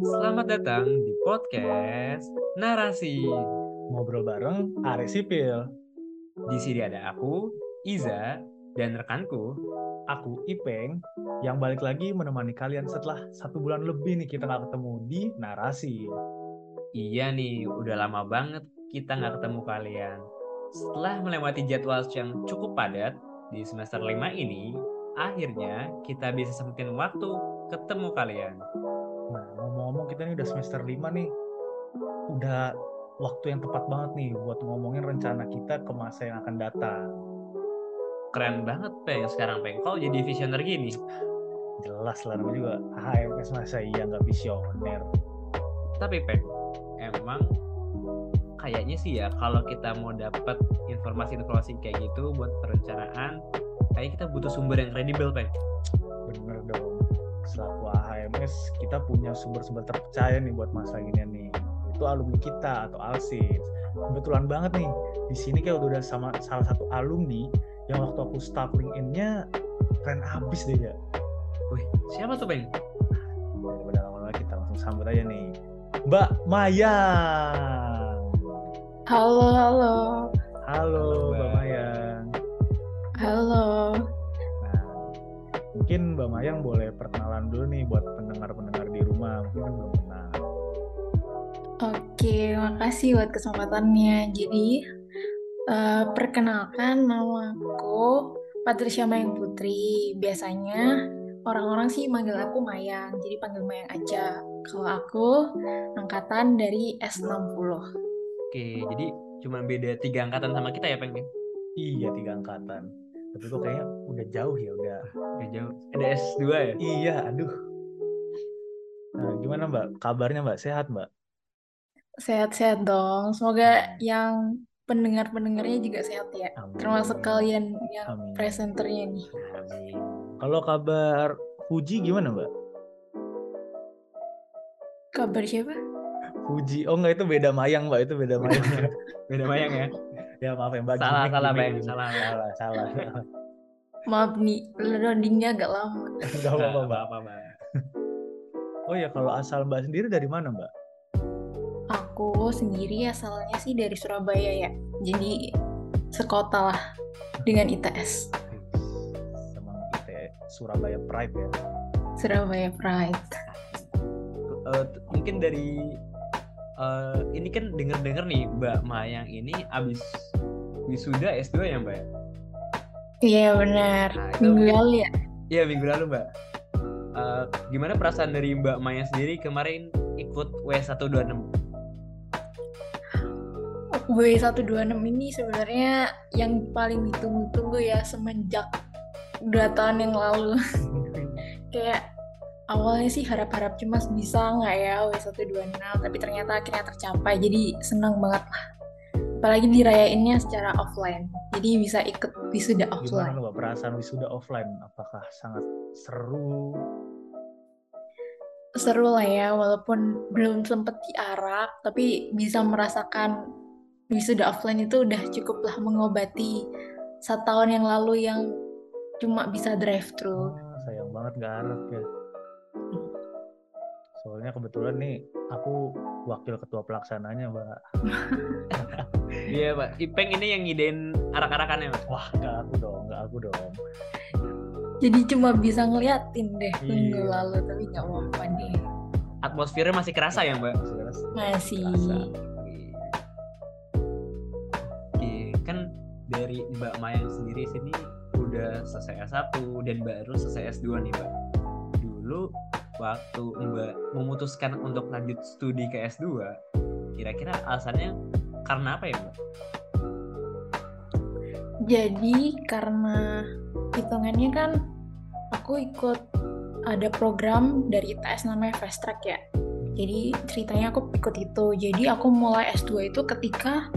Selamat datang di podcast Narasi Ngobrol bareng Are Sipil. Di sini ada aku, Iza, dan rekanku, aku Ipeng, yang balik lagi menemani kalian setelah 1 bulan lebih nih kita nggak ketemu di Narasi. Iya nih, udah lama banget kita nggak ketemu kalian. Setelah melewati jadwal yang cukup padat di semester 5 ini, akhirnya kita bisa sempetin waktu ketemu kalian. Nah, ngomong-ngomong kita nih udah semester 5 nih. Udah waktu yang tepat banget nih buat ngomongin rencana kita ke masa yang akan datang. Keren banget, Peng. Sekarang, Peng, kau jadi visioner gini. Jelas lah, namanya juga HMKS masa iya nggak visioner. Tapi, Peng, emang kayaknya sih ya kalau kita mau dapat informasi-informasi kayak gitu buat perencanaan, kayaknya kita butuh sumber yang kredibel, Peng. Bener dong. Selaku HMS, kita punya sumber-sumber terpercaya nih buat masa gini nih. Itu alumni kita atau ALSIS. Kebetulan banget nih, di sini kayak udah sama salah satu alumni yang waktu aku start LinkedIn-nya keren abis deh ya. Wih, siapa tuh, Bang? Daripada lama-lama kita langsung sambut aja nih. Mbak Mayang. Halo, halo. Halo, Mbak Mayang. Halo. Mungkin Mbak Mayang boleh perkenalan dulu nih buat pendengar-pendengar di rumah, mungkin kan belum kenal. Oke, makasih buat kesempatannya. Jadi, perkenalkan nama aku Patricia Mayang Putri. Biasanya orang-orang sih manggil aku Mayang, jadi panggil Mayang aja. Kalau aku angkatan dari S60. Oke, jadi cuma beda 3 angkatan sama kita ya, Peng? Iya, 3 angkatan. Tapi kok kayaknya udah jauh ya, udah jauh. Ada S2 ya? Iya, aduh. Nah, gimana Mbak? Kabarnya Mbak? Sehat Mbak? Sehat-sehat dong. Semoga yang pendengar-pendengarnya juga sehat ya. Amin. Termasuk kalian yang amin. Presenternya nih. Amin. Kalau kabar Fuji gimana Mbak? Kabar siapa? Fuji. Oh enggak, itu beda Mayang Mbak. Itu beda Mayang. Beda Mayang ya? Ya maaf ya Mbak, salah. Maaf nih, loadingnya agak lama. Gak apa-apa Mbak. Oh ya, kalau asal Mbak sendiri dari mana Mbak? Aku sendiri asalnya sih dari Surabaya ya. Jadi sekota lah dengan ITS. Sama ITS, Surabaya Pride ya. Surabaya Pride. Mungkin dari ini kan denger-denger nih Mbak Mayang ini abis wisuda S2 ya Mbak? Iya benar, nah, minggu lalu ya? Iya minggu lalu Mbak. Gimana perasaan dari Mbak Mayang sendiri kemarin ikut W126? W126 ini sebenarnya yang paling ditunggu-tunggu ya semenjak 2 tahun yang lalu. Kayak awalnya sih harap-harap cuma bisa nggak ya W126, tapi ternyata akhirnya tercapai, jadi senang banget lah. Apalagi dirayainnya secara offline, jadi bisa ikut wisuda offline. Gimana Mbak perasaan wisuda offline? Apakah sangat seru? Seru lah ya, walaupun belum sempet diarak, tapi bisa merasakan wisuda offline itu udah cukup lah mengobati 1 tahun yang lalu yang cuma bisa drive-thru. Ah, sayang banget nggak arak ya. Soalnya kebetulan nih aku wakil ketua pelaksananya Mbak. Iya Mbak, Ipeng ini yang ngidein arak-arakannya Mbak. Wah nggak aku dong. Jadi cuma bisa ngeliatin deh minggu lalu, tapi nggak apa-apa deh. Atmosfernya masih kerasa ya Mbak? Masih. Kerasa. Oke, kan dari Mbak Mayang sendiri sini udah selesai S1 dan baru selesai S2 nih Mbak. Dulu waktu Mbak memutuskan untuk lanjut studi ke S2, kira-kira alasannya karena apa ya Mbak? Jadi karena hitungannya kan aku ikut ada program dari ITS namanya Fast Track ya. Jadi ceritanya aku ikut itu. Jadi aku mulai S2 itu ketika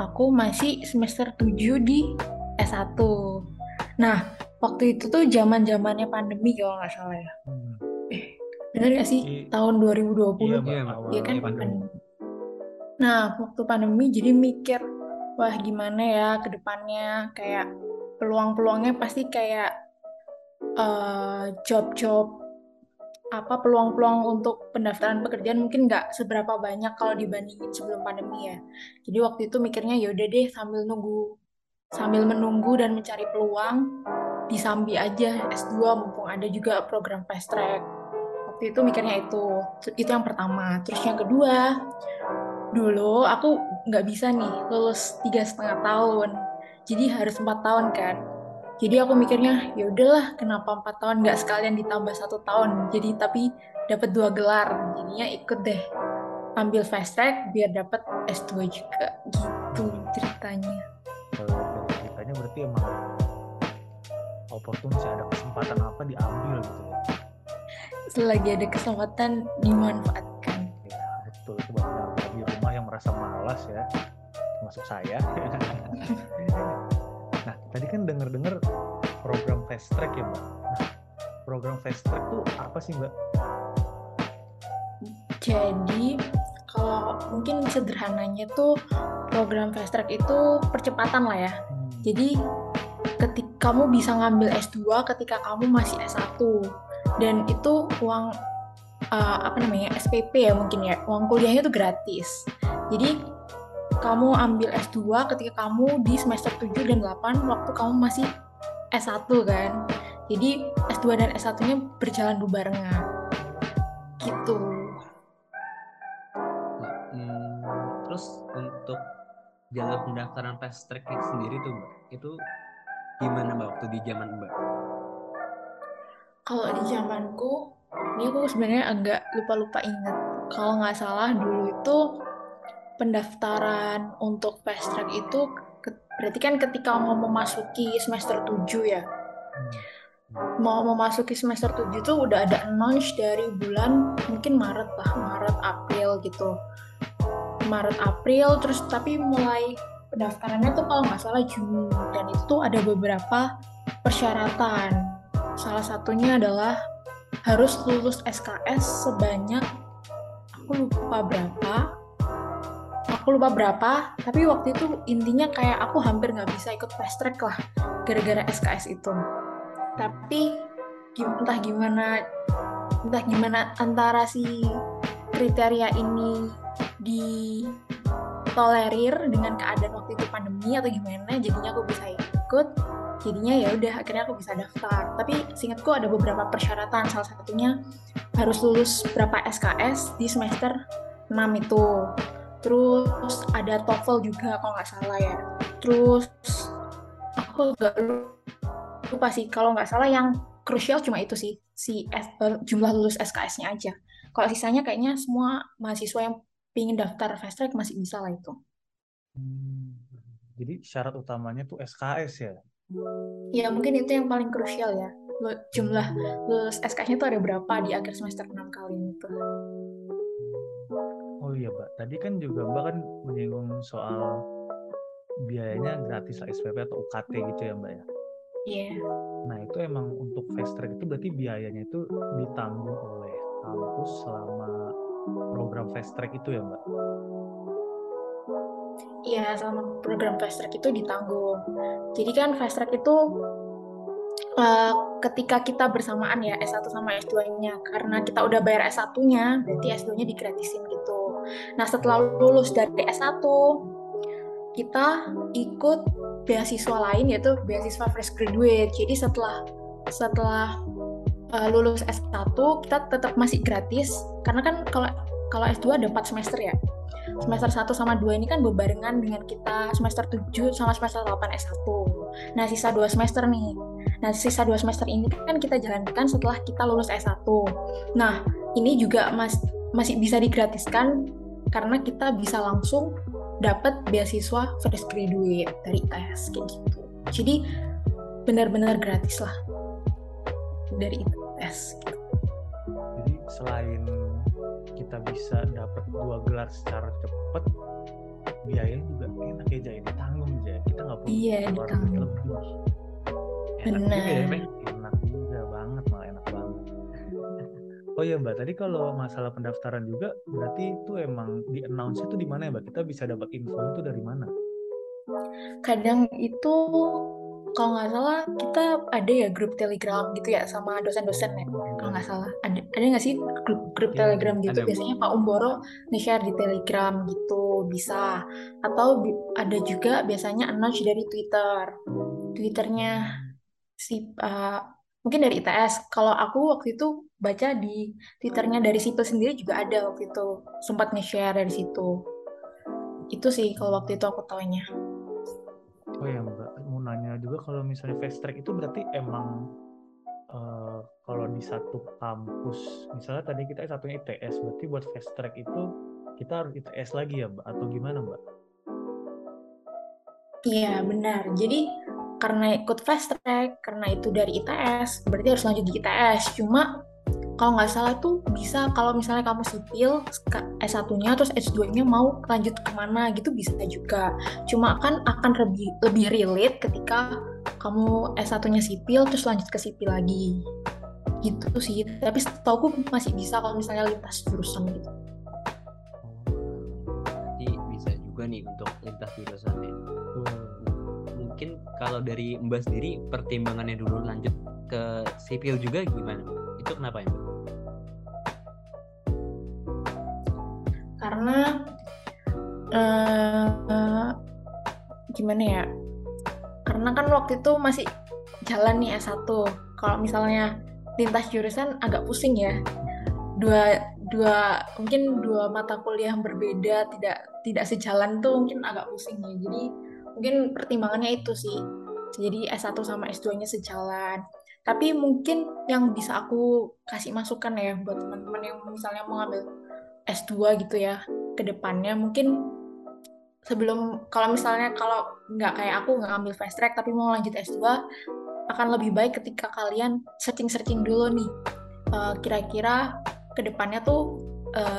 aku masih semester 7 di S1. Nah, waktu itu tuh zaman-zamannya pandemi kalau nggak salah ya. Benar nggak sih? Tahun 2020 iya kan pandemi. Nah, waktu pandemi jadi mikir, wah gimana ya ke depannya, kayak peluang-peluangnya pasti kayak job-job apa peluang-peluang untuk pendaftaran pekerjaan mungkin nggak seberapa banyak kalau dibandingin sebelum pandemi ya. Jadi waktu itu mikirnya yaudah deh sambil menunggu dan mencari peluang disambi aja S2 mumpung ada juga program Fast Track. Waktu itu mikirnya itu yang pertama. Terus yang kedua, dulu aku nggak bisa nih lulus 3,5 tahun, jadi harus 4 tahun kan. Jadi aku mikirnya ya udahlah, kenapa 4 tahun nggak sekalian ditambah 1 tahun, jadi tapi dapat 2 gelar, jadinya ikut deh ambil Fast Track biar dapat S2 juga, gitu ceritanya. Ceritanya berarti emang oportunitas, ada kesempatan apa diambil gitu ya? Selagi ada kesempatan dimanfaatkan. Ya betul, itu banyak di rumah yang merasa malas ya, termasuk saya. Nah, tadi kan dengar-dengar program Fast Track ya, Mbak. Nah, program Fast Track tuh apa sih, Mbak? Jadi, kalau mungkin sederhananya tuh program Fast Track itu percepatan lah ya. Jadi, ketika kamu bisa ngambil S2 ketika kamu masih S1. Dan itu uang SPP ya mungkin ya. Uang kuliahnya tuh gratis. Jadi, kamu ambil S2 ketika kamu di semester 7 dan 8 waktu kamu masih S1 kan. Jadi S2 dan S1-nya berjalan berbarengan. Gitu. Nah, terus untuk jalur pendaftaran Fast Track sendiri tuh, Mbak, itu gimana, Mbak, waktu di zaman Mbak? Kalau di zamanku, ini aku sebenarnya agak lupa ingat. Kalau nggak salah dulu itu pendaftaran untuk Fast Track itu berarti kan ketika mau memasuki semester 7 ya. Mau memasuki semester 7 itu udah ada announce dari bulan mungkin Maret April gitu. Maret April terus, tapi mulai pendaftarannya tuh kalau nggak salah Juni, dan itu tuh ada beberapa persyaratan. Salah satunya adalah harus lulus SKS sebanyak aku lupa berapa, tapi waktu itu intinya kayak aku hampir nggak bisa ikut Fast Track lah gara-gara SKS itu. Tapi entah gimana antara si kriteria ini ditolerir dengan keadaan waktu itu pandemi atau gimana, jadinya aku bisa ikut. Jadinya ya udah akhirnya aku bisa daftar. Tapi seingatku ada beberapa persyaratan, salah satunya harus lulus berapa SKS di semester 6 itu. Terus ada TOEFL juga kalau nggak salah ya. Terus aku nggak lupa sih, kalau nggak salah yang krusial cuma itu sih, jumlah lulus SKS-nya aja. Kalau sisanya kayaknya semua mahasiswa yang pingin daftar Fast Track masih bisa lah itu. Jadi syarat utamanya tuh SKS ya? Ya mungkin itu yang paling krusial ya. Jumlah lulus SKS-nya tuh ada berapa di akhir semester 6 kali itu. Oh iya, Mbak. Tadi kan juga Mbak kan menyinggung soal biayanya gratis lah, SPP atau UKT gitu ya, Mbak ya? Iya. Yeah. Nah, itu emang untuk Fast Track itu berarti biayanya itu ditanggung oleh kampus selama program Fast Track itu ya, Mbak? Iya, yeah, selama program Fast Track itu ditanggung. Jadi kan Fast Track itu ketika kita bersamaan ya S1 sama S2-nya, karena kita udah bayar S1-nya, berarti S2-nya digratisin gitu. Nah, setelah lulus dari S1, kita ikut beasiswa lain yaitu beasiswa fresh graduate. Jadi setelah lulus S1, kita tetap masih gratis karena kan kalau S2 ada 4 semester ya. Semester 1 sama 2 ini kan berbarengan dengan kita semester 7 sama semester 8 S1. Nah, sisa 2 semester nih. Nah, sisa 2 semester ini kan kita jalankan setelah kita lulus S1. Nah, ini juga masih bisa digratiskan karena kita bisa langsung dapat beasiswa fresh graduate dari ITS kayak gitu. Jadi benar-benar gratis lah dari ITS gitu. Jadi selain kita bisa dapat 2 gelar secara cepat, biayanya juga enak aja, ini tanggung aja, kita nggak perlu lebih. Benar. Enak juga banget, malah enak banget. Oh ya, Mbak, tadi kalau masalah pendaftaran juga berarti itu emang di announce itu di mana ya, Mbak? Kita bisa dapat info itu dari mana? Kadang itu kalau nggak salah kita ada ya grup Telegram gitu ya sama dosen-dosen ya, kalau nggak salah ada nggak sih grup ya, Telegram gitu ada. Biasanya Pak Umboro nge-share di Telegram gitu bisa, atau ada juga biasanya announce dari Twitternya si mungkin dari ITS. Kalau aku waktu itu baca di Twitternya dari Sipil sendiri juga ada waktu itu sempat nge-share dari situ. Itu sih kalau waktu itu aku taunya. Oh ya Mbak, mau nanya juga kalau misalnya Fast Track itu berarti emang kalau di satu kampus, misalnya tadi kita satunya ITS, berarti buat Fast Track itu kita harus ITS lagi ya Mbak? Atau gimana Mbak? Iya benar, jadi karena ikut Fast Track, karena itu dari ITS, berarti harus lanjut di ITS. Cuma kalau nggak salah tuh bisa kalau misalnya kamu sipil S1-nya terus S2-nya mau lanjut kemana gitu bisa juga. Cuma kan akan lebih relate ketika kamu S1-nya sipil terus lanjut ke sipil lagi. Gitu sih, tapi setahu aku masih bisa kalau misalnya lintas jurusan gitu. Jadi bisa juga nih untuk lintas jurusan ya. Mungkin kalau dari Mbak sendiri pertimbangannya dulu lanjut ke sipil juga gimana? Itu kenapa ya? Karena gimana ya? Karena kan waktu itu masih jalan nih S1. Kalau misalnya lintas jurusan agak pusing ya. Mungkin dua mata kuliah yang berbeda tidak sejalan tuh mungkin agak pusing ya. Jadi mungkin pertimbangannya itu sih, jadi S1 sama S2-nya sejalan. Tapi mungkin yang bisa aku kasih masukan ya buat teman-teman yang misalnya mau ambil S2 gitu ya ke depannya, mungkin sebelum, kalau misalnya kalau nggak kayak aku nggak ambil Fast Track tapi mau lanjut S2, akan lebih baik ketika kalian searching dulu nih kira-kira ke depannya tuh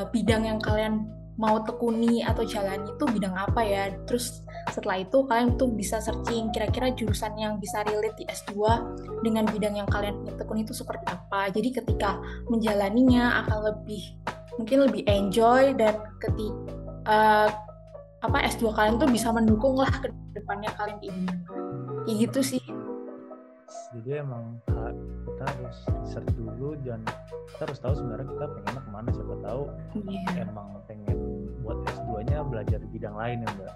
bidang yang kalian mau tekuni atau jalani itu bidang apa ya. Terus setelah itu kalian tuh bisa searching kira-kira jurusan yang bisa relate di S2 dengan bidang yang kalian tekuni itu seperti apa. Jadi ketika menjalaninya akan lebih enjoy, dan ketika S2 kalian tuh bisa mendukung lah ke depannya kalian ini. Ya gitu sih. Jadi emang kita harus research dulu dan kita harus tahu sebenarnya kita pengennya kemana, siapa tahu emang pengen buat S2-nya belajar di bidang lain ya Mbak?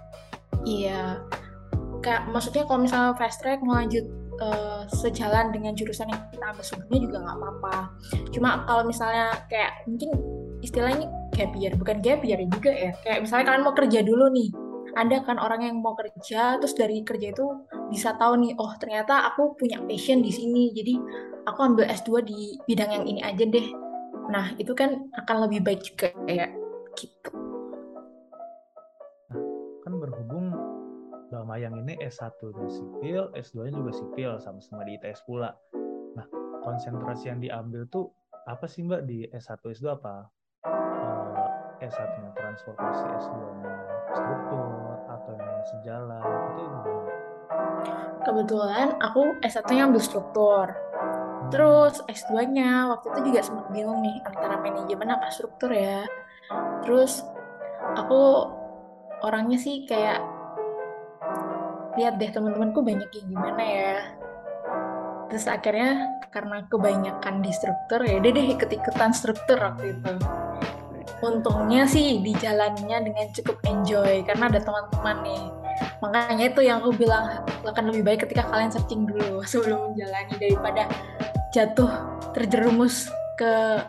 Iya, kayak maksudnya kalau misalnya Fast Track mau lanjut sejalan dengan jurusan yang kita ambil sebelumnya juga nggak apa-apa. Cuma kalau misalnya kayak mungkin istilahnya gap year, bukan gap year juga ya, kayak misalnya kalian mau kerja dulu nih. Ada kan orang yang mau kerja, terus dari kerja itu bisa tahu nih, oh ternyata aku punya passion di sini, jadi aku ambil S2 di bidang yang ini aja deh. Nah, itu kan akan lebih baik juga ya, gitu. Nah, kan berhubung Mbak Mayang ini S1-nya sipil, S2-nya juga sipil, sama-sama di ITS pula. Nah, konsentrasi yang diambil tuh apa sih Mbak di S1, S2 apa? S1-nya transportasi, S2-nya struktur, atau yang sejalan, itu gimana? Kebetulan aku S1-nya ambil struktur. Terus S2-nya waktu itu juga sempat bingung nih antara manajemen apa struktur ya. Terus aku orangnya sih kayak lihat deh teman-temanku banyak yang gimana ya. Terus akhirnya karena kebanyakan di struktur ya udah deh ikut-ikutan struktur waktu itu. Untungnya sih dijalannya dengan cukup enjoy karena ada teman-teman nih. Makanya itu yang aku bilang akan lebih baik ketika kalian searching dulu sebelum menjalani, daripada jatuh terjerumus ke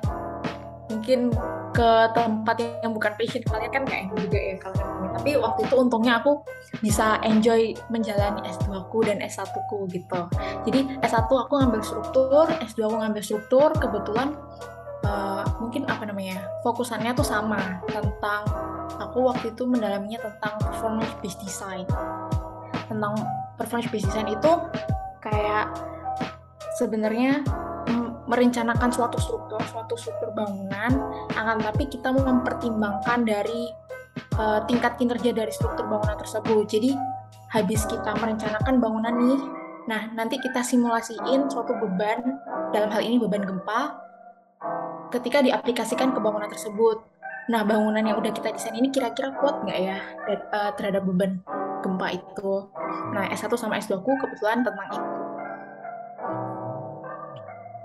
mungkin ke tempat yang bukan passion kalian, kan kayak juga ya kalian. Tapi waktu itu untungnya aku bisa enjoy menjalani S2-ku dan S1-ku gitu. Jadi S1 aku ngambil struktur, S2 aku ngambil struktur, kebetulan mungkin fokusannya tuh sama, tentang aku waktu itu mendalaminya tentang performance based design itu kayak sebenarnya merencanakan suatu struktur bangunan, akan tapi kita mempertimbangkan dari tingkat kinerja dari struktur bangunan tersebut. Jadi habis kita merencanakan bangunan nih, nah nanti kita simulasiin suatu beban, dalam hal ini beban gempa, ketika diaplikasikan ke bangunan tersebut. Nah, bangunan yang udah kita desain ini kira-kira kuat nggak ya terhadap beban gempa itu. Nah, S1 sama S2 aku kebetulan tentang itu.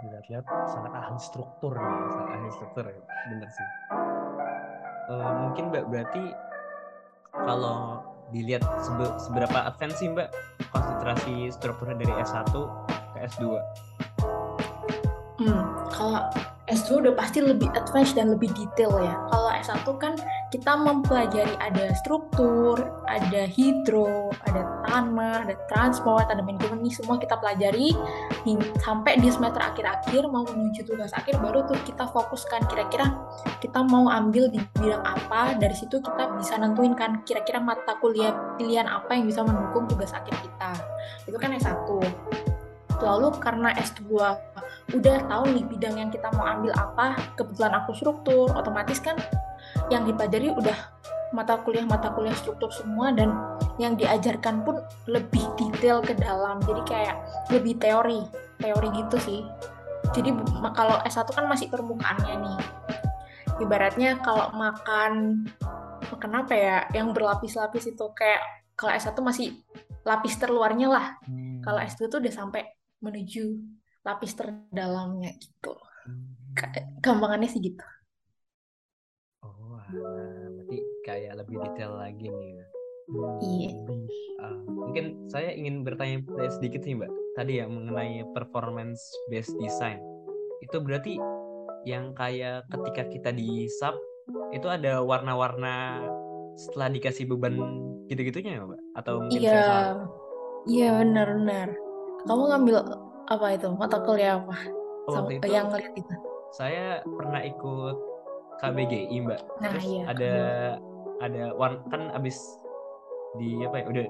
Dilihat-lihat sangat ahli struktur ya, sangat ahli struktur ya, bener sih. Mungkin Mbak berarti kalau dilihat seberapa advance sih Mbak konsentrasi strukturnya dari S1 ke S2? Kalau S2 udah pasti lebih advance dan lebih detail ya. Kalau S1 kan kita mempelajari ada struktur, ada hidro, ada tanah, ada transport, ada manajemen, ini semua kita pelajari sampai di semester akhir-akhir mau menuju tugas akhir, baru tuh kita fokuskan kira-kira kita mau ambil di bidang apa, dari situ kita bisa nentuin kan kira-kira mata kuliah pilihan apa yang bisa mendukung tugas akhir kita. Itu kan S1. Lalu karena S2 udah tahu nih bidang yang kita mau ambil apa, kebetulan aku struktur, otomatis kan yang dipelajari udah mata kuliah struktur semua, dan yang diajarkan pun lebih detail ke dalam, jadi kayak lebih teori gitu sih. Jadi kalau S1 kan masih permukaannya nih, ibaratnya kalau makan apa ya, yang berlapis-lapis itu, kayak kalau S1 masih lapis terluarnya lah. Kalau S2 tuh udah sampai menuju lapis terdalamnya gitu. Gampangannya sih gitu. Oh, berarti kayak lebih detail lagi nih. Iya. Mungkin saya ingin bertanya sedikit sih Mbak. Tadi ya mengenai performance based design. Itu berarti yang kayak ketika kita di sub itu ada warna-warna setelah dikasih beban gitu-gitunya ya Mbak? Atau mungkin saya salah? Iya benar. Kamu ngambil apa itu? Mata kuliah apa? Waktu itu, yang ngeliat itu. Saya pernah ikut KBGI Mbak. Nah, terus iya, ada warna kan abis di apa ya? Udah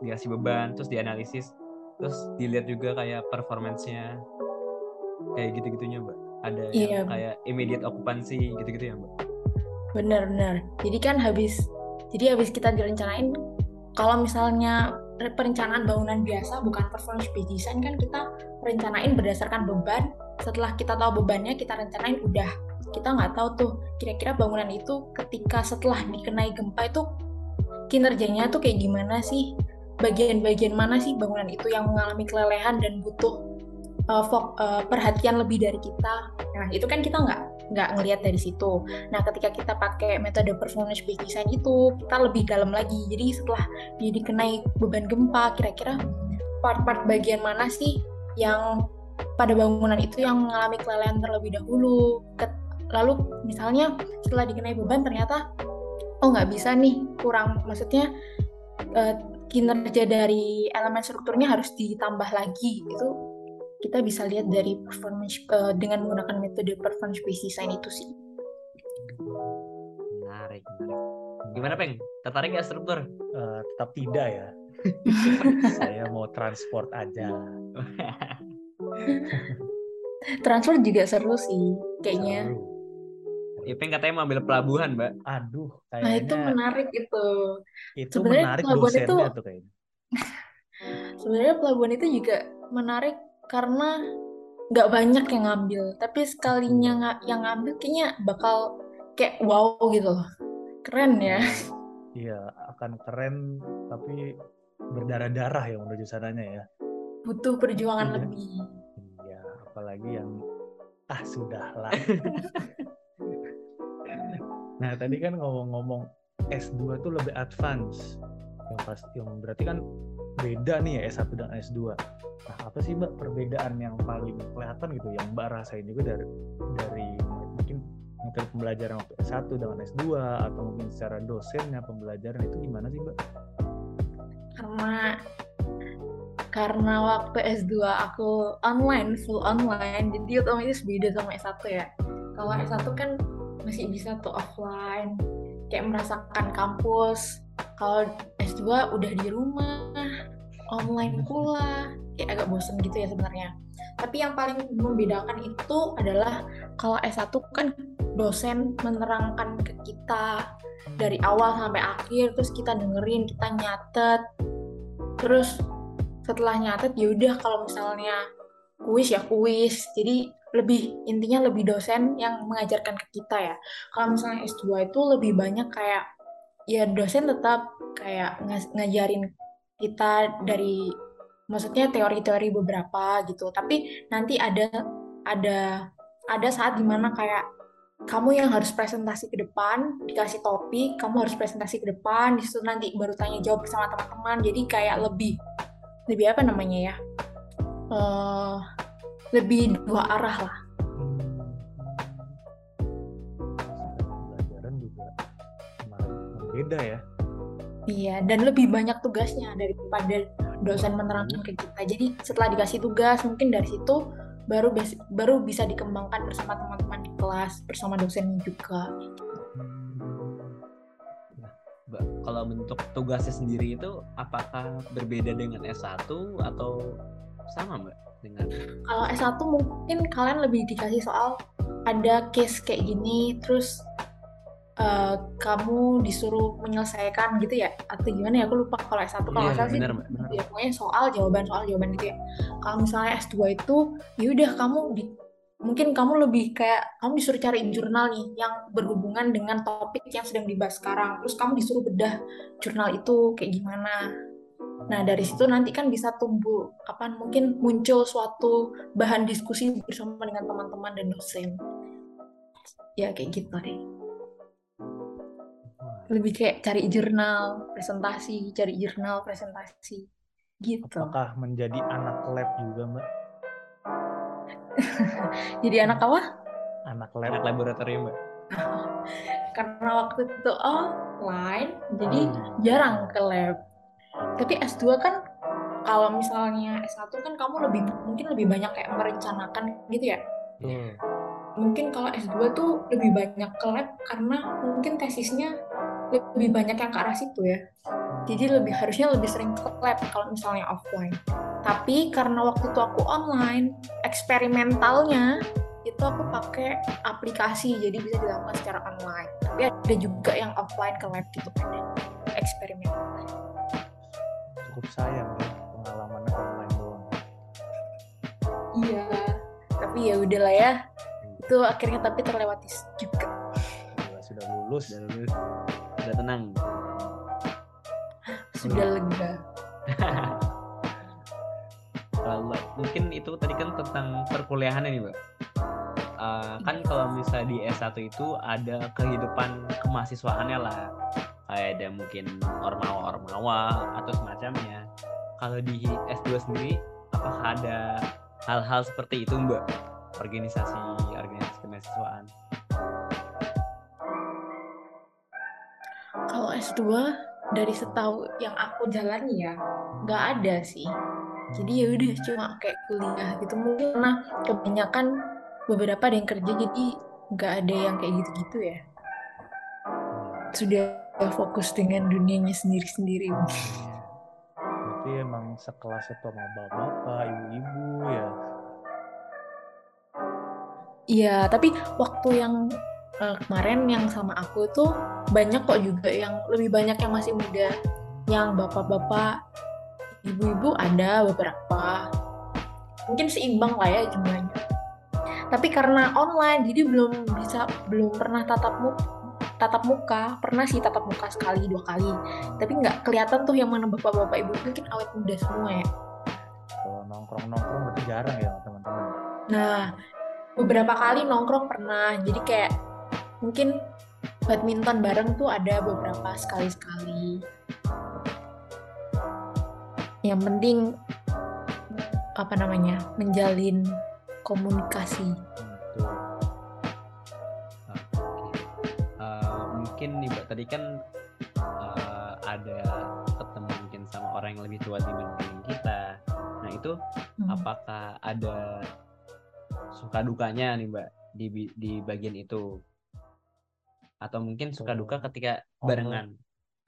dikasih beban, terus dianalisis, terus dilihat juga kayak performance-nya kayak gitu-gitunya Mbak. Ada yang kayak immediate occupancy gitu-gitu ya Mbak. Benar. Jadi habis kita direncanain, kalau misalnya perencanaan bangunan biasa bukan performance based design kan kita rencanain berdasarkan beban. Setelah kita tahu bebannya, kita rencanain udah. Kita nggak tahu tuh kira-kira bangunan itu ketika setelah dikenai gempa itu kinerjanya tuh kayak gimana sih? Bagian-bagian mana sih bangunan itu yang mengalami kelelehan dan butuh perhatian lebih dari kita? Nah, itu kan kita nggak ngelihat dari situ. Nah, ketika kita pakai metode performance based design itu, kita lebih dalam lagi. Jadi setelah dia dikenai beban gempa, kira-kira part-part bagian mana sih yang pada bangunan itu yang mengalami kelelahan terlebih dahulu. Lalu misalnya setelah dikenai beban ternyata nggak bisa nih, kurang, maksudnya kinerja dari elemen strukturnya harus ditambah lagi. Itu kita bisa lihat dari performance dengan menggunakan metode performance based design itu sih. Menarik. Gimana Peng? Tertarik nggak struktur? Tetap tidak ya. Saya mau transport aja. Transport juga seru sih, kayaknya. Seru. Ya, Peng katanya mau ambil pelabuhan, Mbak. Aduh, kayaknya. Nah itu menarik itu. Itu sebenarnya menarik dosennya tuh kayaknya. Sebenarnya pelabuhan itu juga menarik, karena nggak banyak yang ngambil, tapi sekalinya yang ngambil kayaknya bakal kayak wow gitu loh, keren ya. Iya, akan keren tapi berdarah-darah ya menuju sananya ya. Butuh perjuangan lebih. Iya, apalagi yang sudahlah. Nah tadi kan ngomong-ngomong S2 tuh lebih advance, yang berarti kan beda nih ya S1 dan S2. Nah, apa sih Mbak perbedaan yang paling kelihatan gitu yang Mbak rasain juga dari mungkin metode pembelajaran waktu S1 dengan S2, atau mungkin secara dosennya pembelajaran itu gimana sih Mbak? Karena waktu S2 aku online, full online, jadi otomatis beda sama S1 ya. Kalau S1 kan masih bisa tuh offline, kayak merasakan kampus. Kalau S2 udah di rumah, online pula, kayak agak bosen gitu ya sebenarnya. Tapi yang paling membedakan itu adalah kalau S1 kan dosen menerangkan ke kita dari awal sampai akhir, terus kita dengerin, kita nyatet, terus setelah nyatet yaudah kalau misalnya kuis, jadi lebih, intinya lebih dosen yang mengajarkan ke kita ya. Kalau misalnya S2 itu lebih banyak kayak ya dosen tetap kayak ngajarin kita dari, maksudnya teori-teori beberapa gitu, tapi nanti ada saat dimana kayak kamu yang harus presentasi ke depan, dikasih topik, kamu harus presentasi ke depan, di situ nanti baru tanya jawab bersama teman-teman. Jadi kayak lebih apa namanya ya, lebih dua arah lah. Pelajaran juga berbeda ya. Iya, dan lebih banyak tugasnya daripada dosen menerangkan ke kita. Jadi setelah dikasih tugas, mungkin dari situ baru bisa dikembangkan bersama teman-teman di kelas, bersama dosennya juga. Nah, Mbak, kalau bentuk tugasnya sendiri itu apakah berbeda dengan S1 atau sama Mbak? Dengan kalau S1 mungkin kalian lebih dikasih soal, ada case kayak gini, terus kamu disuruh menyelesaikan gitu ya, atau gimana ya, aku lupa kalau S1. Kalau S1 sih ya, pokoknya soal-jawaban gitu ya. Kalau misalnya S2 itu yaudah mungkin kamu lebih kayak, kamu disuruh cari jurnal nih yang berhubungan dengan topik yang sedang dibahas sekarang, terus kamu disuruh bedah jurnal itu kayak gimana. Nah dari situ nanti kan bisa tumbuh, mungkin muncul suatu bahan diskusi bersama dengan teman-teman dan dosen. Ya kayak gitu deh, lebih kayak cari jurnal presentasi gitu. Apakah menjadi anak lab juga Mbak? Jadi anak apa? Anak laboratorium Mbak. Karena waktu itu online, jadi jarang ke lab. Tapi S2 kan, kalau misalnya S1 kan kamu mungkin lebih banyak kayak merencanakan gitu ya. Mungkin kalau S2 tuh lebih banyak ke lab karena mungkin tesisnya lebih banyak yang ke arah situ ya. Jadi harusnya lebih sering ke lab kalau misalnya offline. Tapi karena waktu itu aku online, eksperimentalnya itu aku pakai aplikasi, jadi bisa dilakukan secara online. Tapi ada juga yang offline ke lab gitu kan, eksperimental. Cukup sayang ya pengalaman online doang. Iya, tapi ya udahlah ya. Itu akhirnya tapi terlewati juga. Sudah lulus. Sudah tenang. Sudah lega. Kalau mungkin itu tadi kan tentang perkuliahan nih Mbak. Kan kalau misalnya di S1 itu ada kehidupan kemahasiswaannya lah. Kayak ada mungkin ormawa-ormawa atau semacamnya. Kalau di S2 sendiri apakah ada hal-hal seperti itu Mbak? Organisasi kemahasiswaan. Kalau S2 dari setahu yang aku jalani ya nggak ada sih. Jadi ya udah cuma kayak kuliah gitu. Mungkin karena kebanyakan beberapa ada yang kerja, jadi nggak ada yang kayak gitu-gitu ya. Sudah fokus dengan dunianya sendiri-sendiri. Berarti emang sekelas itu sama bapak-bapak, ibu-ibu ya. Iya, tapi waktu yang kemarin yang sama aku tuh banyak kok juga yang lebih banyak yang masih muda, yang bapak-bapak, ibu-ibu ada beberapa, mungkin seimbang lah ya jumlahnya. Tapi karena online jadi belum pernah tatap muka, pernah sih tatap muka sekali dua kali, tapi nggak kelihatan tuh yang mana bapak-bapak ibu mungkin awet muda semua ya. Kalau nongkrong berarti jarang ya teman-teman. Nah beberapa kali nongkrong pernah, jadi kayak mungkin badminton bareng tuh ada beberapa sekali-sekali. Yang penting menjalin komunikasi. Mungkin nih Mbak tadi kan ada ketemu mungkin sama orang yang lebih tua dibanding kita. Nah itu apakah ada suka dukanya nih Mbak di bagian itu? Atau mungkin suka duka ketika barengan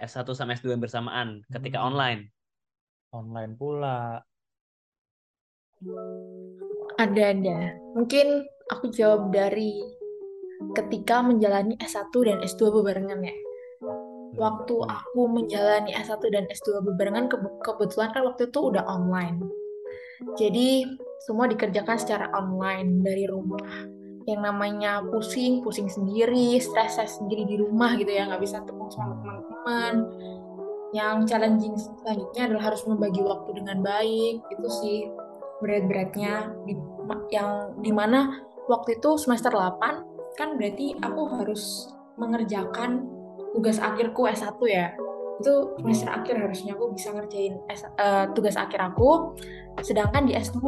S1 sama S2 bersamaan ketika online pula ada. Mungkin aku jawab dari ketika menjalani S1 dan S2 bebarengan ya. Waktu aku menjalani S1 dan S2 bebarengan kebetulan kan waktu itu udah online, jadi semua dikerjakan secara online dari rumah. yang namanya pusing sendiri, stresnya sendiri di rumah gitu ya, nggak bisa tepung sama teman-teman. Yang challenging selanjutnya adalah harus membagi waktu dengan baik. Itu sih berat-beratnya, yang dimana waktu itu semester 8 kan berarti aku harus mengerjakan tugas akhirku S1 ya. Itu semester akhir harusnya aku bisa ngerjain tugas akhir aku, sedangkan di S2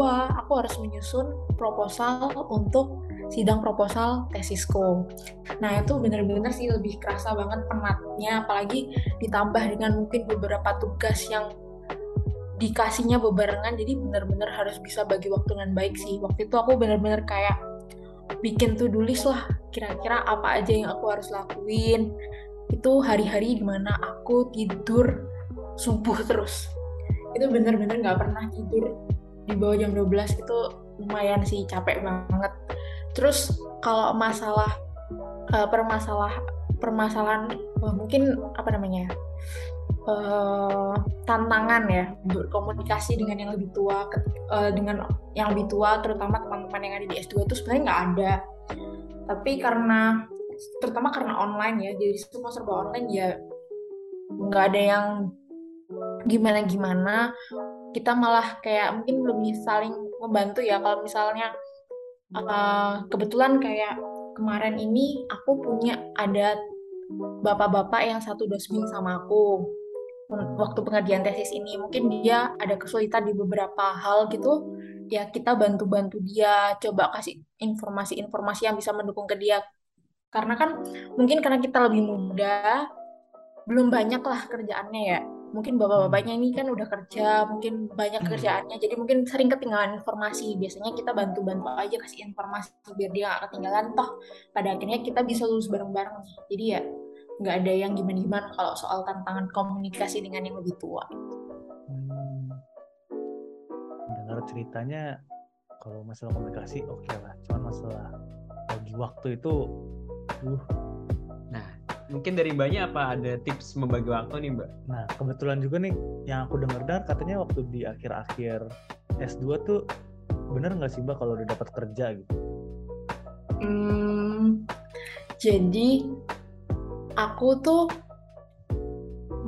aku harus menyusun proposal untuk sidang proposal tesisku. Nah itu benar-benar sih lebih kerasa banget penatnya, apalagi ditambah dengan mungkin beberapa tugas yang dikasihnya bebarengan, jadi benar-benar harus bisa bagi waktu dengan baik sih. Waktu itu aku benar-benar kayak bikin to-do list lah, kira-kira apa aja yang aku harus lakuin. Itu hari-hari dimana aku tidur subuh terus, itu bener-bener gak pernah tidur di bawah jam 12. Itu lumayan sih, capek banget. Terus kalau masalah permasalahan mungkin tantangan ya, berkomunikasi dengan yang lebih tua, terutama teman-teman yang ada di S2 itu sebenarnya gak ada, tapi terutama karena online ya, jadi semua serba online ya, nggak ada yang gimana-gimana. Kita malah kayak mungkin lebih saling membantu ya. Kalau misalnya kebetulan kayak kemarin ini aku ada bapak-bapak yang satu dosbing sama aku waktu pengerjaan tesis ini, mungkin dia ada kesulitan di beberapa hal gitu ya, kita bantu-bantu dia, coba kasih informasi-informasi yang bisa mendukung ke dia. Karena kan mungkin karena kita lebih muda, belum banyak lah kerjaannya ya. Mungkin bapak-bapaknya ini kan udah kerja, mungkin banyak kerjaannya, jadi mungkin sering ketinggalan informasi. Biasanya kita bantu-bantu aja kasih informasi biar dia gak ketinggalan, toh pada akhirnya kita bisa lulus bareng-bareng. Jadi ya gak ada yang gimana-gimana kalau soal tantangan komunikasi dengan yang lebih tua. Dengar ceritanya kalau masalah komunikasi oke lah, cuman masalah bagi waktu itu Nah, mungkin dari mbaknya apa ada tips membagi waktu nih mbak? Nah, kebetulan juga nih yang aku dengar katanya waktu di akhir-akhir S2 tuh bener nggak sih mbak kalau udah dapat kerja gitu? Jadi aku tuh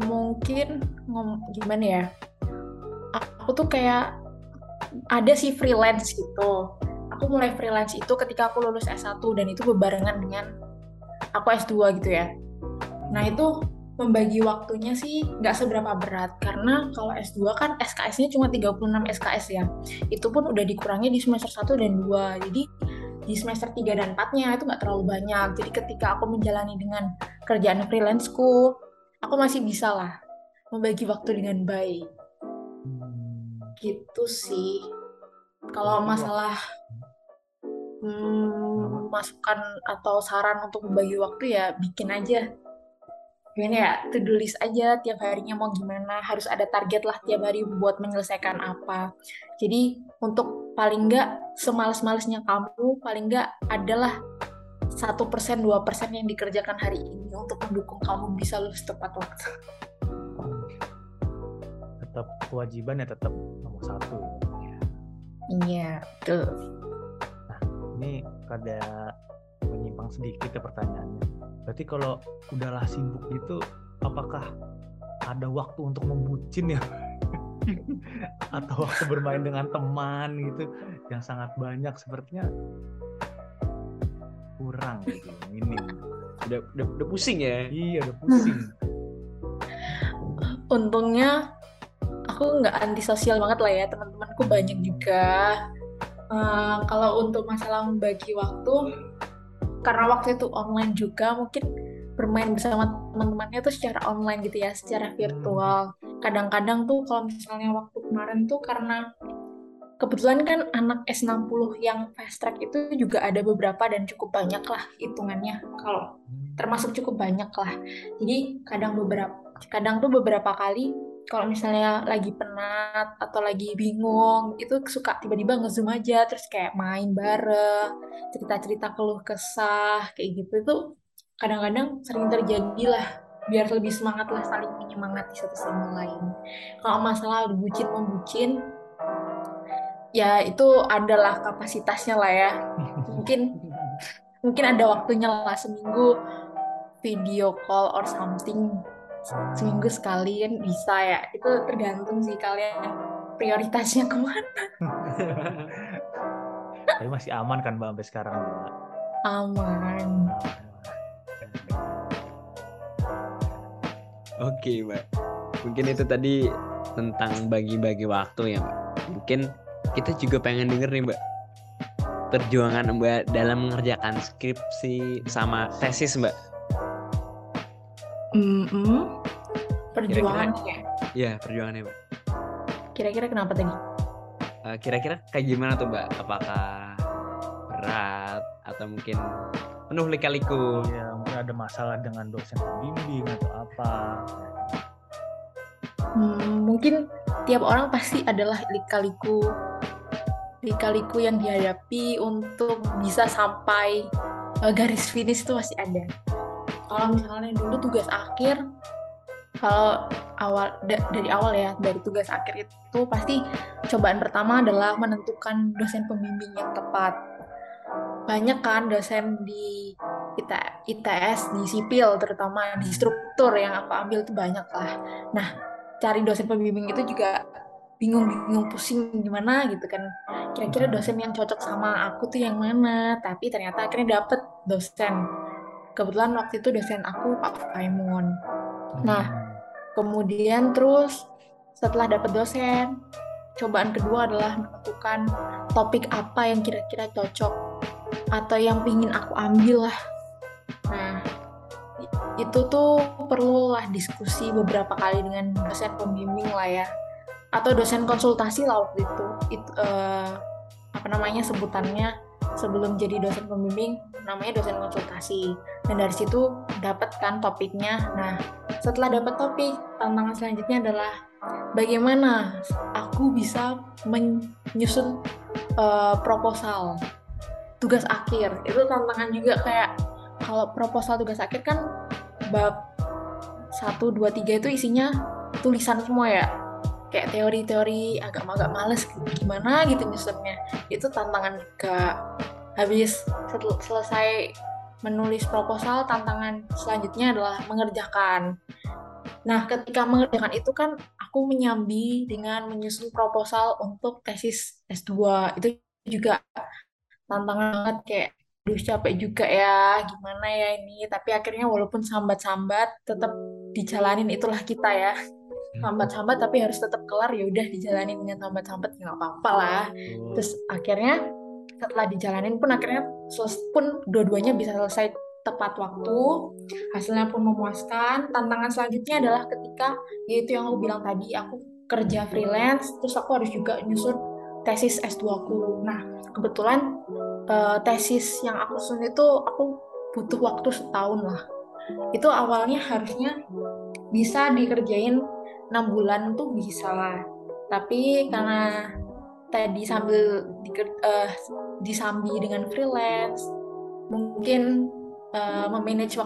mungkin gimana ya? Aku tuh kayak ada sih freelance gitu. Aku mulai freelance itu ketika aku lulus S1 dan itu berbarengan dengan aku S2 gitu ya. Nah itu membagi waktunya sih nggak seberapa berat, karena kalau S2 kan SKS-nya cuma 36 SKS ya. Itu pun udah dikurangi di semester 1 dan 2. Jadi di semester 3 dan 4-nya itu nggak terlalu banyak. Jadi ketika aku menjalani dengan kerjaan freelance-ku, aku masih bisa lah membagi waktu dengan baik. Gitu sih. Kalau masalah masukan atau saran untuk membagi waktu ya bikin aja to-do list aja, tiap harinya mau gimana, harus ada target lah tiap hari buat menyelesaikan apa. Jadi untuk paling nggak semales-malesnya kamu, paling nggak adalah 1%, 2% yang dikerjakan hari ini untuk mendukung kamu bisa lulus tepat waktu. Tetap kewajiban ya, tetap nomor 1. Iya, betul. Ini kada menyimpang sedikit ke pertanyaannya. Berarti kalau udahlah sibuk gitu, apakah ada waktu untuk membucin ya? Atau waktu bermain dengan teman gitu yang sangat banyak? Sepertinya kurang gitu, minim. Udah pusing ya? Iya, udah pusing. Untungnya aku nggak antisosial banget lah ya, teman-temanku banyak juga. Kalau untuk masalah membagi waktu, karena waktu itu online juga, mungkin bermain bersama teman-temannya tuh secara online gitu ya, secara virtual. Kadang-kadang tuh kalau misalnya waktu kemarin tuh, karena kebetulan kan anak S60 yang Fast Track itu juga ada beberapa dan cukup banyak lah hitungannya, kalau termasuk cukup banyak lah. Jadi kadang beberapa kali kalau misalnya lagi penat atau lagi bingung, itu suka tiba-tiba nge-zoom aja, terus kayak main bareng, cerita-cerita keluh kesah, kayak gitu. Itu kadang-kadang sering terjadi lah, biar lebih semangat lah, saling menyemangati satu sama lain. Kalau masalah bucin-membucin, ya itu adalah kapasitasnya lah ya. Mungkin mungkin ada waktunya lah seminggu video call or something, seminggu sekali kan bisa ya. Itu tergantung sih kalian prioritasnya kemana. Tapi masih aman kan Mbak sampai sekarang, Mbak? Aman. Oke, Mbak. Mungkin itu tadi tentang bagi-bagi waktu ya, Mbak. Mungkin kita juga pengen denger nih, Mbak, perjuangan Mbak dalam mengerjakan skripsi sama tesis, Mbak. Perjuangan ya? Iya, perjuangannya, Mbak. Kira-kira kenapa tadi? Kira-kira kayak gimana tuh, Mbak? Apakah berat atau mungkin penuh lika-liku? Ya, mungkin ada masalah dengan dosen pembimbing atau apa. Mungkin tiap orang pasti adalah lika-liku yang dihadapi untuk bisa sampai garis finish itu masih ada. Kalau misalnya dulu tugas akhir, kalau awal dari awal ya, dari tugas akhir itu pasti cobaan pertama adalah menentukan dosen pembimbing yang tepat. Banyak kan dosen di ITS, di sipil terutama, di struktur yang aku ambil itu banyak lah. Nah, cari dosen pembimbing itu juga bingung-bingung, pusing gimana gitu kan, kira-kira dosen yang cocok sama aku tuh yang mana. Tapi ternyata akhirnya dapet dosen, kebetulan waktu itu dosen aku Pak Paimon. Nah, kemudian terus setelah dapet dosen, cobaan kedua adalah menentukan topik apa yang kira-kira cocok atau yang pingin aku ambil lah. Nah, itu tuh perlulah diskusi beberapa kali dengan dosen pembimbing lah ya, atau dosen konsultasi lah waktu itu sebutannya sebelum jadi dosen pembimbing namanya dosen konsultasi. Dan dari situ dapat kan topiknya. Nah, setelah dapat topik, tantangan selanjutnya adalah bagaimana aku bisa menyusun proposal tugas akhir. Itu tantangan juga, kayak kalau proposal tugas akhir kan bab 1, 2, 3 itu isinya tulisan semua ya, kayak teori-teori, agak-agak males gimana gitu nyusunnya. Itu tantangan juga. Habis selesai menulis proposal, tantangan selanjutnya adalah mengerjakan. Nah, ketika mengerjakan itu kan aku menyambi dengan menyusun proposal untuk tesis S2. Itu juga tantangan banget, kayak aduh capek juga ya, gimana ya ini. Tapi akhirnya walaupun sambat-sambat tetap dijalanin, itulah kita ya. Sambat-sambat tapi harus tetap kelar, ya udah dijalanin dengan sambat-sambat, nggak apa-apa lah. Terus akhirnya setelah dijalanin pun akhirnya dua-duanya bisa selesai tepat waktu, hasilnya pun memuaskan. Tantangan selanjutnya adalah ketika, yaitu yang aku bilang tadi, aku kerja freelance, terus aku harus juga nyusun tesis S2 aku. Nah, kebetulan tesis yang aku susun itu aku butuh waktu setahun lah. Itu awalnya harusnya bisa dikerjain 6 bulan tuh bisa lah, tapi karena tadi sambil disambi dengan freelance, mungkin memanage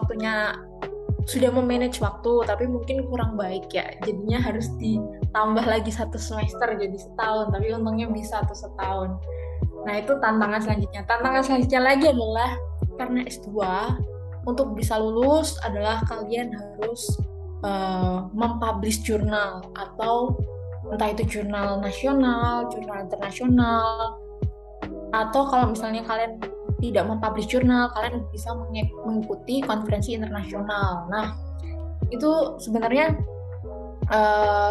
waktu, tapi mungkin kurang baik ya, jadinya harus ditambah lagi 1 semester jadi setahun, tapi untungnya bisa tuh setahun. Nah, itu tantangan selanjutnya. Tantangan selanjutnya lagi adalah karena S2, untuk bisa lulus adalah kalian harus mempublish jurnal, atau entah itu jurnal nasional, jurnal internasional, atau kalau misalnya kalian tidak mempublish jurnal, kalian bisa mengikuti konferensi internasional. Nah, itu sebenarnya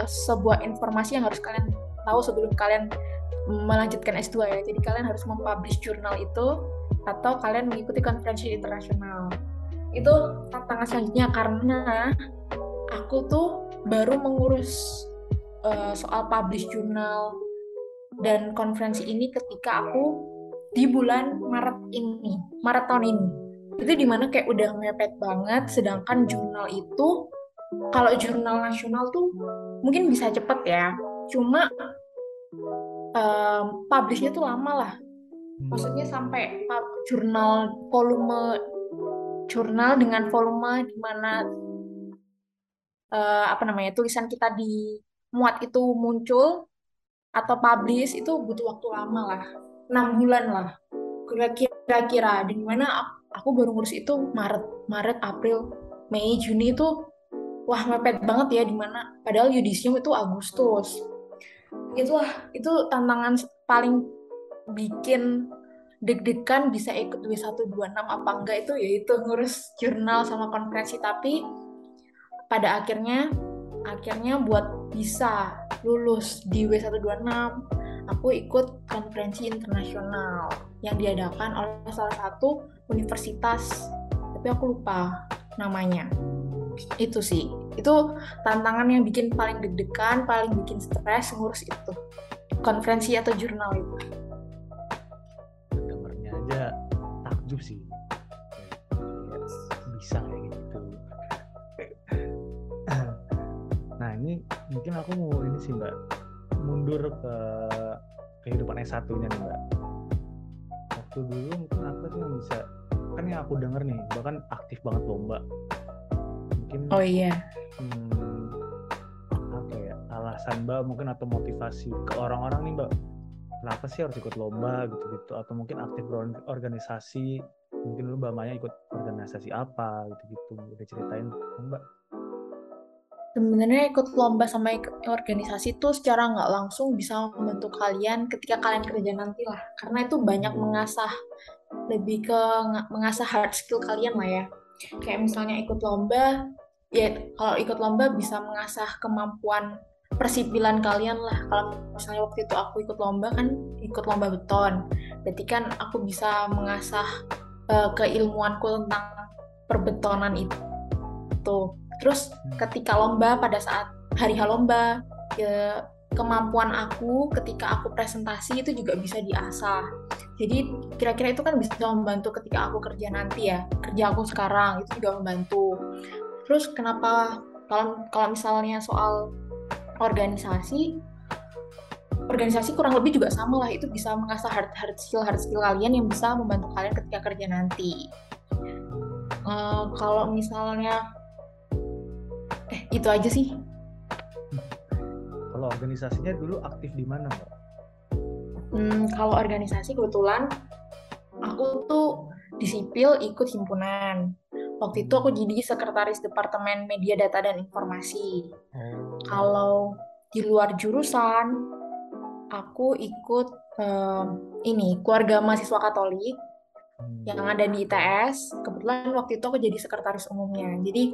sebuah informasi yang harus kalian tahu sebelum kalian melanjutkan S2 ya. Jadi kalian harus mempublish jurnal itu, atau kalian mengikuti konferensi internasional. Itu tantangan selanjutnya, karena aku tuh baru mengurus soal publish jurnal dan konferensi ini ketika aku di bulan Maret tahun ini. Itu dimana kayak udah mepet banget, sedangkan jurnal itu, kalau jurnal nasional tuh mungkin bisa cepet ya, cuma publishnya tuh lama lah. Maksudnya sampai jurnal dengan volume dimana tulisan kita di muat itu muncul atau publish itu butuh waktu lama lah, 6 bulan lah kira-kira. Dimana aku baru ngurus itu Maret, April, Mei, Juni itu wah mepet banget ya, dimana padahal yudisium itu Agustus. Itu tantangan paling bikin deg-degan bisa ikut W126 apa enggak itu yaitu ngurus jurnal sama konferensi. Tapi pada akhirnya buat bisa lulus di W126 aku ikut konferensi internasional yang diadakan oleh salah satu universitas, tapi aku lupa namanya. Itu sih, itu tantangan yang bikin paling deg-degan, paling bikin stres ngurus itu, konferensi atau jurnal itu. Aja takjub sih bisa kayak gitu. Nah ini mungkin aku mau ini sih Mbak, mundur ke kehidupan S1 nya nih Mbak. Waktu dulu mungkin apa sih yang bisa, kan yang aku denger nih bahkan aktif banget lomba mungkin. Oh iya. Apa ya alasan Mbak mungkin atau motivasi ke orang-orang nih Mbak, kenapa sih harus ikut lomba gitu-gitu, atau mungkin aktif organisasi, mungkin lu Mbak Maya ikut organisasi apa gitu-gitu, udah ceritain Mbak. Sebenarnya ikut lomba sama ikut organisasi tuh secara nggak langsung bisa membentuk kalian ketika kalian kerja nanti lah, karena itu banyak mengasah, lebih ke mengasah hard skill kalian lah ya. Kayak misalnya ikut lomba, ya kalau ikut lomba bisa mengasah kemampuan persipilan kalian lah. Kalau misalnya waktu itu aku ikut lomba kan ikut lomba beton, berarti kan aku bisa mengasah keilmuanku tentang perbetonan itu. Terus ketika lomba, pada saat hari H lomba ya, kemampuan aku ketika aku presentasi itu juga bisa diasah. Jadi kira-kira itu kan bisa membantu ketika aku kerja nanti ya, kerja aku sekarang itu juga membantu. Terus kenapa kalau misalnya soal organisasi kurang lebih juga sama lah, itu bisa mengasah hard skill kalian yang bisa membantu kalian ketika kerja nanti. Kalau misalnya itu aja sih. Kalau organisasinya dulu aktif di mana Mbak? Kalau organisasi kebetulan aku tuh di sipil ikut himpunan. Waktu itu aku jadi sekretaris Departemen Media, Data, dan Informasi. Kalau di luar jurusan, aku ikut keluarga mahasiswa Katolik yang ada di ITS. Kebetulan waktu itu aku jadi sekretaris umumnya. Jadi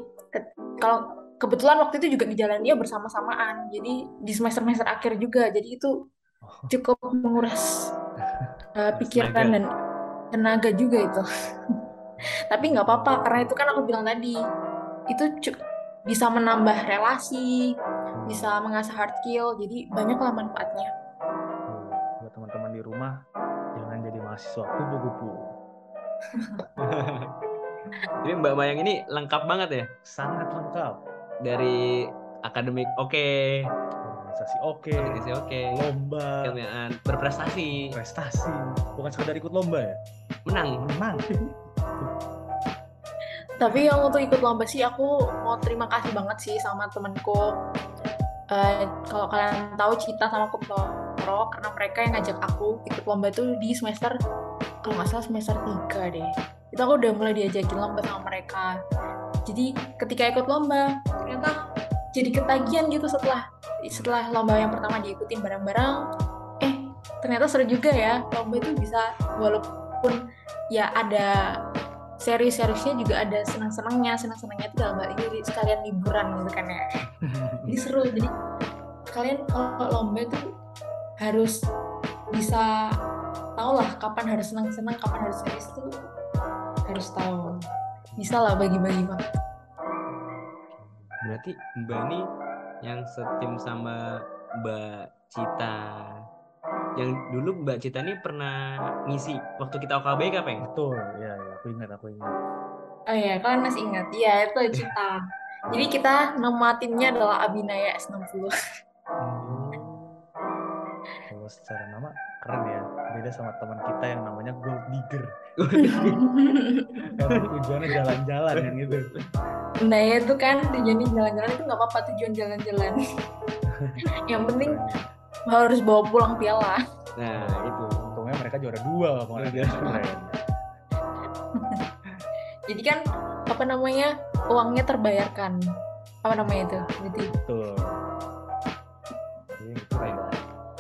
kalau kebetulan waktu itu juga dijalani bersama-samaan. Jadi di semester-semester akhir juga. Jadi itu cukup menguras pikiran dan tenaga juga itu. Tapi nggak apa-apa karena itu kan aku bilang tadi itu bisa menambah relasi, bisa mengasah hard skill, jadi banyaklah manfaatnya. Buat teman-teman di rumah jangan jadi mahasiswa kupu-kupu. Jadi Mbak Mayang ini lengkap banget ya, sangat lengkap, dari akademik oke, organisasi oke, lomba, keilmuan, berprestasi, bukan sekedar ikut lomba ya, menang. Tapi yang untuk ikut lomba sih aku mau terima kasih banget sih sama temenku. Kalau kalian tahu Cita sama Kupro, karena mereka yang ngajak aku ikut lomba itu di semester, kalau nggak salah semester 3 deh. Itu aku udah mulai diajakin lomba sama mereka. Jadi ketika ikut lomba, ternyata jadi ketagihan gitu setelah lomba yang pertama diikutin bareng-bareng. Ternyata seru juga ya, lomba itu bisa walaupun ya ada serius-seriusnya juga ada senang-senangnya itu dalam hal ini sekalian liburan gitu kan ya. Jadi seru, jadi kalian kalau lomba itu harus bisa tahu lah kapan harus senang-senang, kapan harus serius, itu harus tahu. Bisa lah bagi-bagi banget. Berarti Mbak nih yang setim sama Mbak Cita. Yang dulu Mbak Cita ini pernah ngisi waktu kita OKB apa ya? Betul, ya, aku ingat. Oh iya, kalian masih ingat? Iya, itu Cita. Jadi kita nama timnya adalah Abinaya S60. Kalau secara nama keren ya, beda sama teman kita yang namanya Gold Digger. Tujuannya jalan-jalan yang itu. Nah ya itu kan, tujuannya jalan-jalan itu nggak apa-apa, tujuan jalan-jalan. Yang penting harus bawa pulang piala. Nah itu untungnya mereka juara 2 kemarin. Jadi kan apa namanya, uangnya terbayarkan. Apa namanya itu? Jadi betul.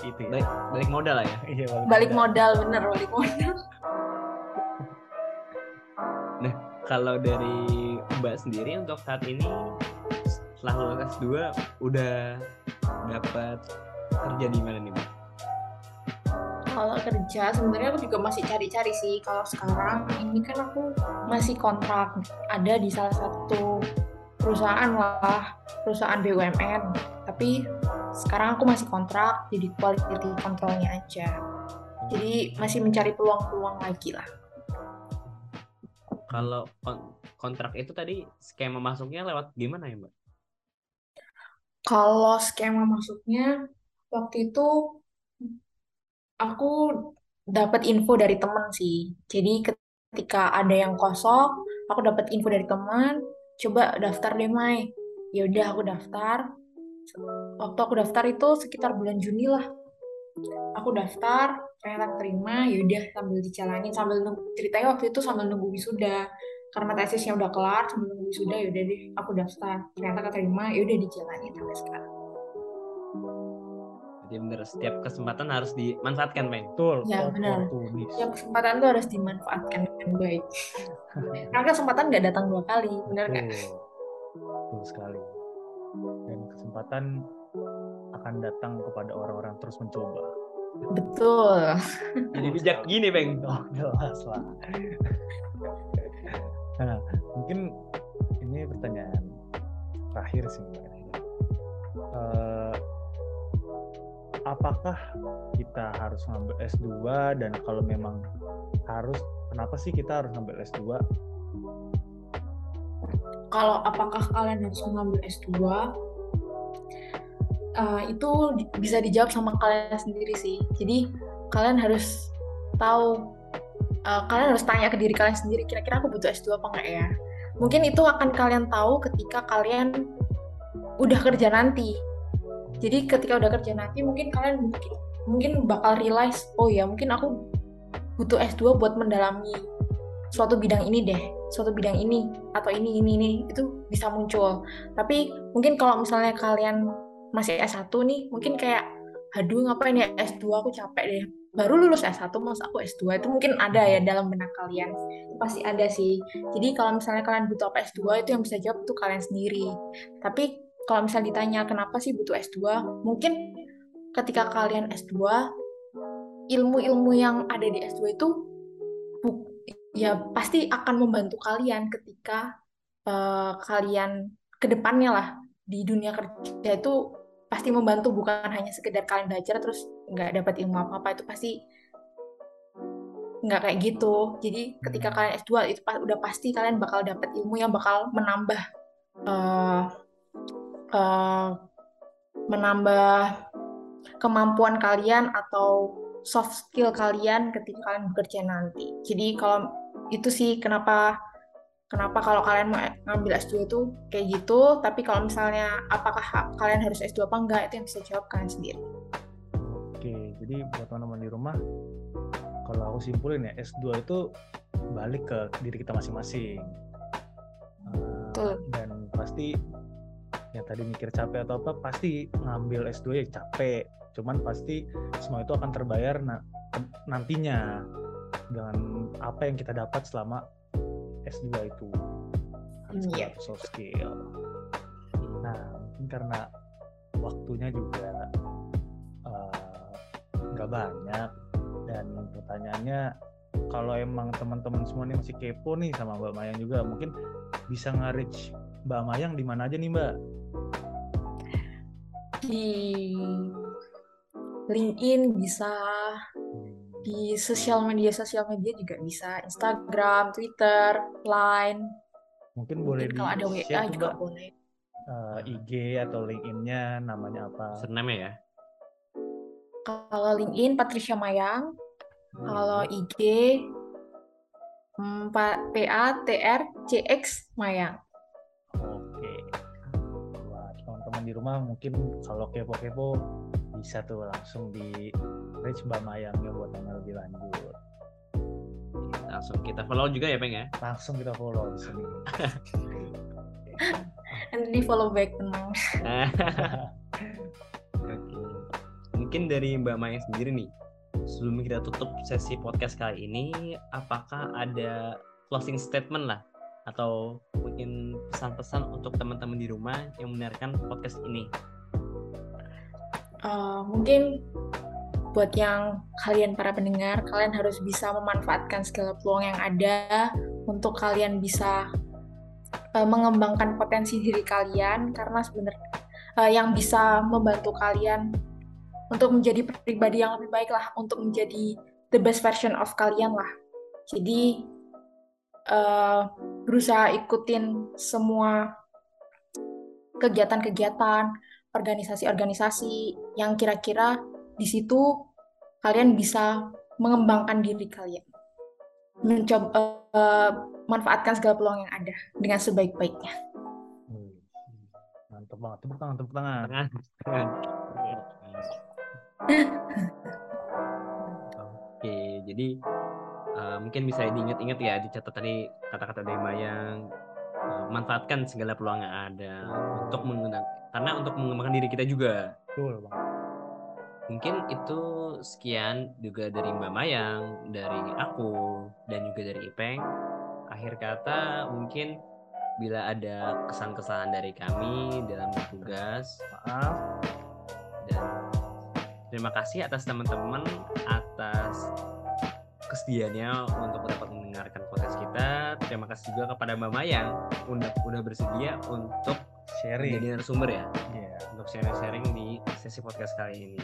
Itu ya. Balik modal lah ya. Iya, balik modal bener, balik modal. Nah, kalau dari Mbak sendiri untuk saat ini setelah lulus S2 udah dapat kerja di mana nih, Mbak? Kalau kerja sebenarnya aku juga masih cari-cari sih. Kalau sekarang ini kan aku masih kontrak ada di salah satu perusahaan lah, perusahaan BUMN. Tapi sekarang aku masih kontrak jadi quality controlnya aja. Jadi masih mencari peluang-peluang lagi lah. Kalau kontrak itu tadi skema masuknya lewat gimana ya, Mbak? Kalau skema masuknya waktu itu aku dapat info dari teman sih. Jadi ketika ada yang kosong, aku dapat info dari teman, coba daftar deh Mai. Ya udah aku daftar. Waktu aku daftar itu sekitar bulan Juni lah. Aku daftar, ternyata terima. Ya udah sambil dijalani, sambil nunggu, ceritanya waktu itu sambil nunggu wisuda. Karena tesisnya udah kelar, sambil nunggu wisuda ya udah deh aku daftar. Ternyata keterima, ya udah dijalani sampai sekarang. Jadi benar, setiap kesempatan harus dimanfaatkan, Pak. Betul. Ya, benar. Setiap kesempatan itu harus dimanfaatkan dengan baik. Karena kesempatan nggak datang dua kali, benar nggak? Betul sekali. Dan kesempatan akan datang kepada orang-orang terus mencoba. Betul. Jadi bijak gini, Bang. Oh, jelas lah. Nah, mungkin ini pertanyaan terakhir sih, Bang. Apakah kita harus ngambil S2 dan kalau memang harus, kenapa sih kita harus ngambil S2? Kalau apakah kalian harus mengambil S2? Itu bisa dijawab sama kalian sendiri sih. Jadi kalian harus tahu, kalian harus tanya ke diri kalian sendiri, kira-kira aku butuh S2 apa enggak ya? Mungkin itu akan kalian tahu ketika kalian udah kerja nanti. Jadi ketika udah kerja nanti mungkin kalian mungkin bakal realize, oh ya mungkin aku butuh S2 buat mendalami suatu bidang ini deh, suatu bidang ini, atau ini, itu bisa muncul. Tapi mungkin kalau misalnya kalian masih S1 nih, mungkin kayak, aduh ngapain ya S2, aku capek deh. Baru lulus S1, masa aku S2, itu mungkin ada ya dalam benak kalian. Pasti ada sih. Jadi kalau misalnya kalian butuh apa S2, itu yang bisa jawab itu kalian sendiri. Tapi kalau misalnya ditanya kenapa sih butuh S2, mungkin ketika kalian S2, ilmu-ilmu yang ada di S2 itu ya pasti akan membantu kalian ketika kalian ke depannya lah di dunia kerja itu pasti membantu, bukan hanya sekedar kalian belajar terus nggak dapat ilmu apa-apa, itu pasti nggak kayak gitu. Jadi ketika kalian S2 itu udah pasti kalian bakal dapat ilmu yang bakal menambah kemampuan kalian atau soft skill kalian ketika kalian bekerja nanti. Jadi kalau itu sih kenapa kalau kalian mau ngambil S2 itu kayak gitu. Tapi kalau misalnya apakah kalian harus S2 apa enggak, itu yang bisa jawab kalian sendiri. Oke, jadi buat teman-teman di rumah, kalau aku simpulin ya, S2 itu balik ke diri kita masing-masing. Dan pasti yang tadi mikir capek atau apa, pasti ngambil S2 ya capek, cuman pasti semua itu akan terbayar nantinya dengan apa yang kita dapat selama S2 itu. Iya. Soft skill. Nah mungkin karena waktunya juga nggak banyak, dan pertanyaannya kalau emang teman-teman semua nih masih kepo nih sama Mbak Mayang juga, mungkin bisa nge-reach Mbak Mayang di mana aja nih, Mbak? Di LinkedIn bisa, di sosial media juga bisa, Instagram, Twitter, Line. Mungkin boleh kalau ada WA juga boleh. IG atau LinkedIn-nya namanya apa? Surname ya. Kalau LinkedIn Patricia Mayang, kalau IG PATRCX Mayang. Di rumah mungkin kalau kepo-kepo bisa tuh langsung di reach Mbak Mayangnya buat tanya lebih lanjut. langsung kita follow juga ya, Peng ya? Langsung kita follow. Nanti di follow back. Okay. Mungkin dari Mbak Mayang sendiri nih, sebelum kita tutup sesi podcast kali ini, apakah ada closing statement lah atau mungkin pesan-pesan untuk teman-teman di rumah yang mendengarkan podcast ini? Mungkin buat yang kalian para pendengar, kalian harus bisa memanfaatkan segala peluang yang ada untuk kalian bisa mengembangkan potensi diri kalian, karena sebenarnya yang bisa membantu kalian untuk menjadi pribadi yang lebih baik lah, untuk menjadi the best version of kalian lah. Jadi berusaha ikutin semua kegiatan-kegiatan, organisasi-organisasi yang kira-kira di situ kalian bisa mengembangkan diri kalian. Mencoba manfaatkan segala peluang yang ada dengan sebaik-baiknya. Mantap banget. Tepuk tangan. Oke, jadi mungkin bisa diingat-ingat ya, dicatat tadi kata-kata dari Mayang, manfaatkan segala peluang yang ada untuk mengembangkan diri kita juga. Betul, Bang. Mungkin itu sekian juga dari Mbak Mayang, dari aku, dan juga dari Ipeng. Akhir kata, mungkin bila ada kesan-kesan dari kami dalam bertugas, maaf. Dan terima kasih atas teman-teman, atas kesediaannya untuk dapat mendengarkan podcast kita. Terima kasih juga kepada Mbak Mayang udah bersedia untuk sharing jadi narasumber ya, untuk sharing di sesi podcast kali ini.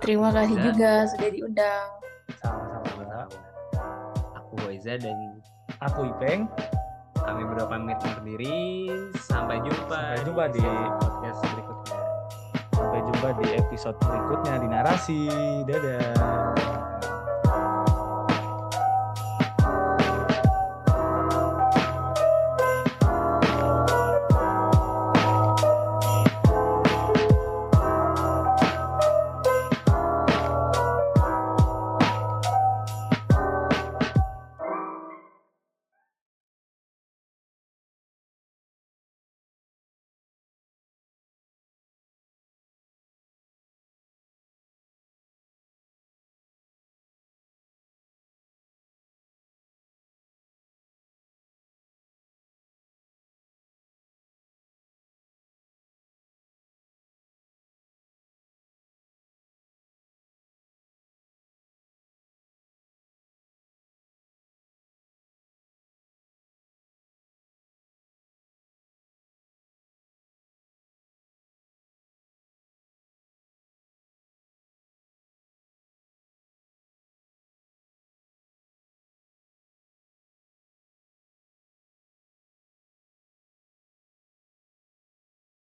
Terima kasih juga sudah diundang. Sama-sama. Aku Boyza dan aku Ipeng. Kami berdua pamit undur diri. Sampai jumpa di podcast berikutnya. Sampai jumpa di episode berikutnya di Narasi. Dadah.